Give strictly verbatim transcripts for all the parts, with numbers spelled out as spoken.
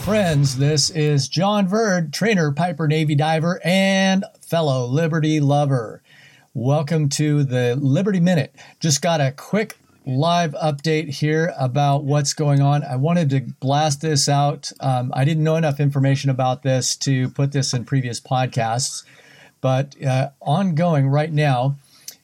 friends. This is John Verd, trainer, Piper Navy diver, and fellow Liberty lover. Welcome to the Liberty Minute. Just got a quick live update here about what's going on. I wanted to blast this out. Um, I didn't know enough information about this to put this in previous podcasts, but uh, ongoing right now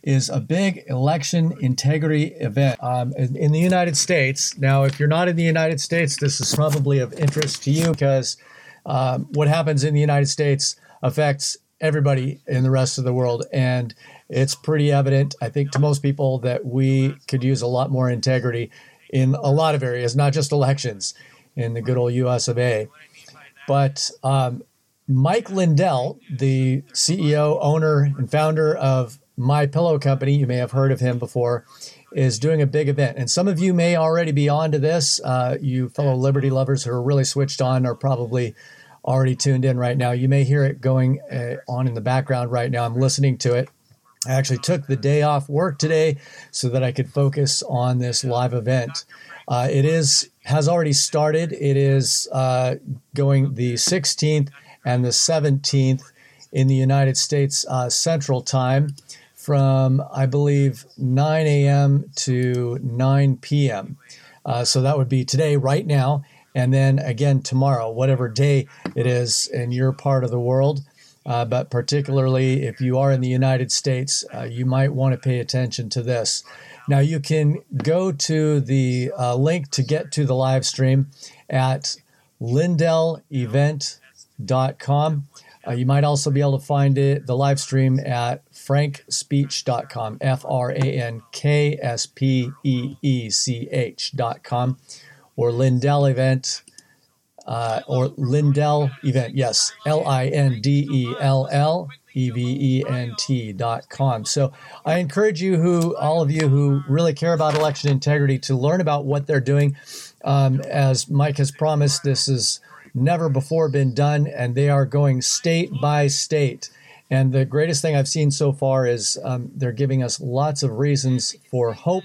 is a big election integrity event um, in, in the United States. Now, if you're not in the United States, this is probably of interest to you because um, what happens in the United States affects everybody in the rest of the world. And it's pretty evident, I think, to most people that we could use a lot more integrity in a lot of areas, not just elections in the good old U S of A. But um, Mike Lindell, the C E O, owner, and founder of My Pillow Company, you may have heard of him before, is doing a big event. And some of you may already be on to this. Uh, you fellow Liberty lovers who are really switched on are probably already tuned in right now. You may hear it going uh, on in the background right now. I'm listening to it. I actually took the day off work today so that I could focus on this live event. Uh, it is has already started. It is uh, going the sixteenth and the seventeenth in the United States uh, Central Time, from, I believe, nine a.m. to nine p.m. Uh, so that would be today, right now, and then again tomorrow, whatever day it is in your part of the world. Uh, but particularly if you are in the United States, uh, you might want to pay attention to this. Now, you can go to the uh, link to get to the live stream at lindell event dot com. Uh, you might also be able to find it, the live stream, at frank speech dot com, F R A N K S P E E C H dot com, or Lindell Event, uh, or Lindell Event, yes, L I N D E L L E V E N T dot com. So I encourage you who, all of you who really care about election integrity, to learn about what they're doing. Um, as Mike has promised, this is never before been done, and they are going state by state. And the greatest thing I've seen so far is um, they're giving us lots of reasons for hope,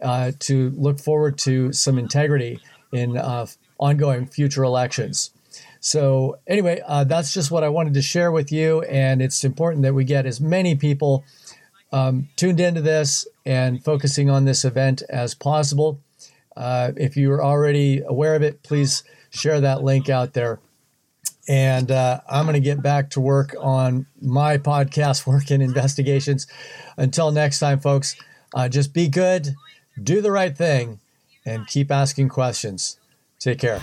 uh, to look forward to some integrity in uh, ongoing future elections. So anyway, uh, that's just what I wanted to share with you. And it's important that we get as many people um, tuned into this and focusing on this event as possible. Uh, if you are already aware of it, please share that link out there. And uh, I'm going to get back to work on my podcast, Working Investigations. Until next time, folks, uh, just be good, do the right thing, and keep asking questions. Take care.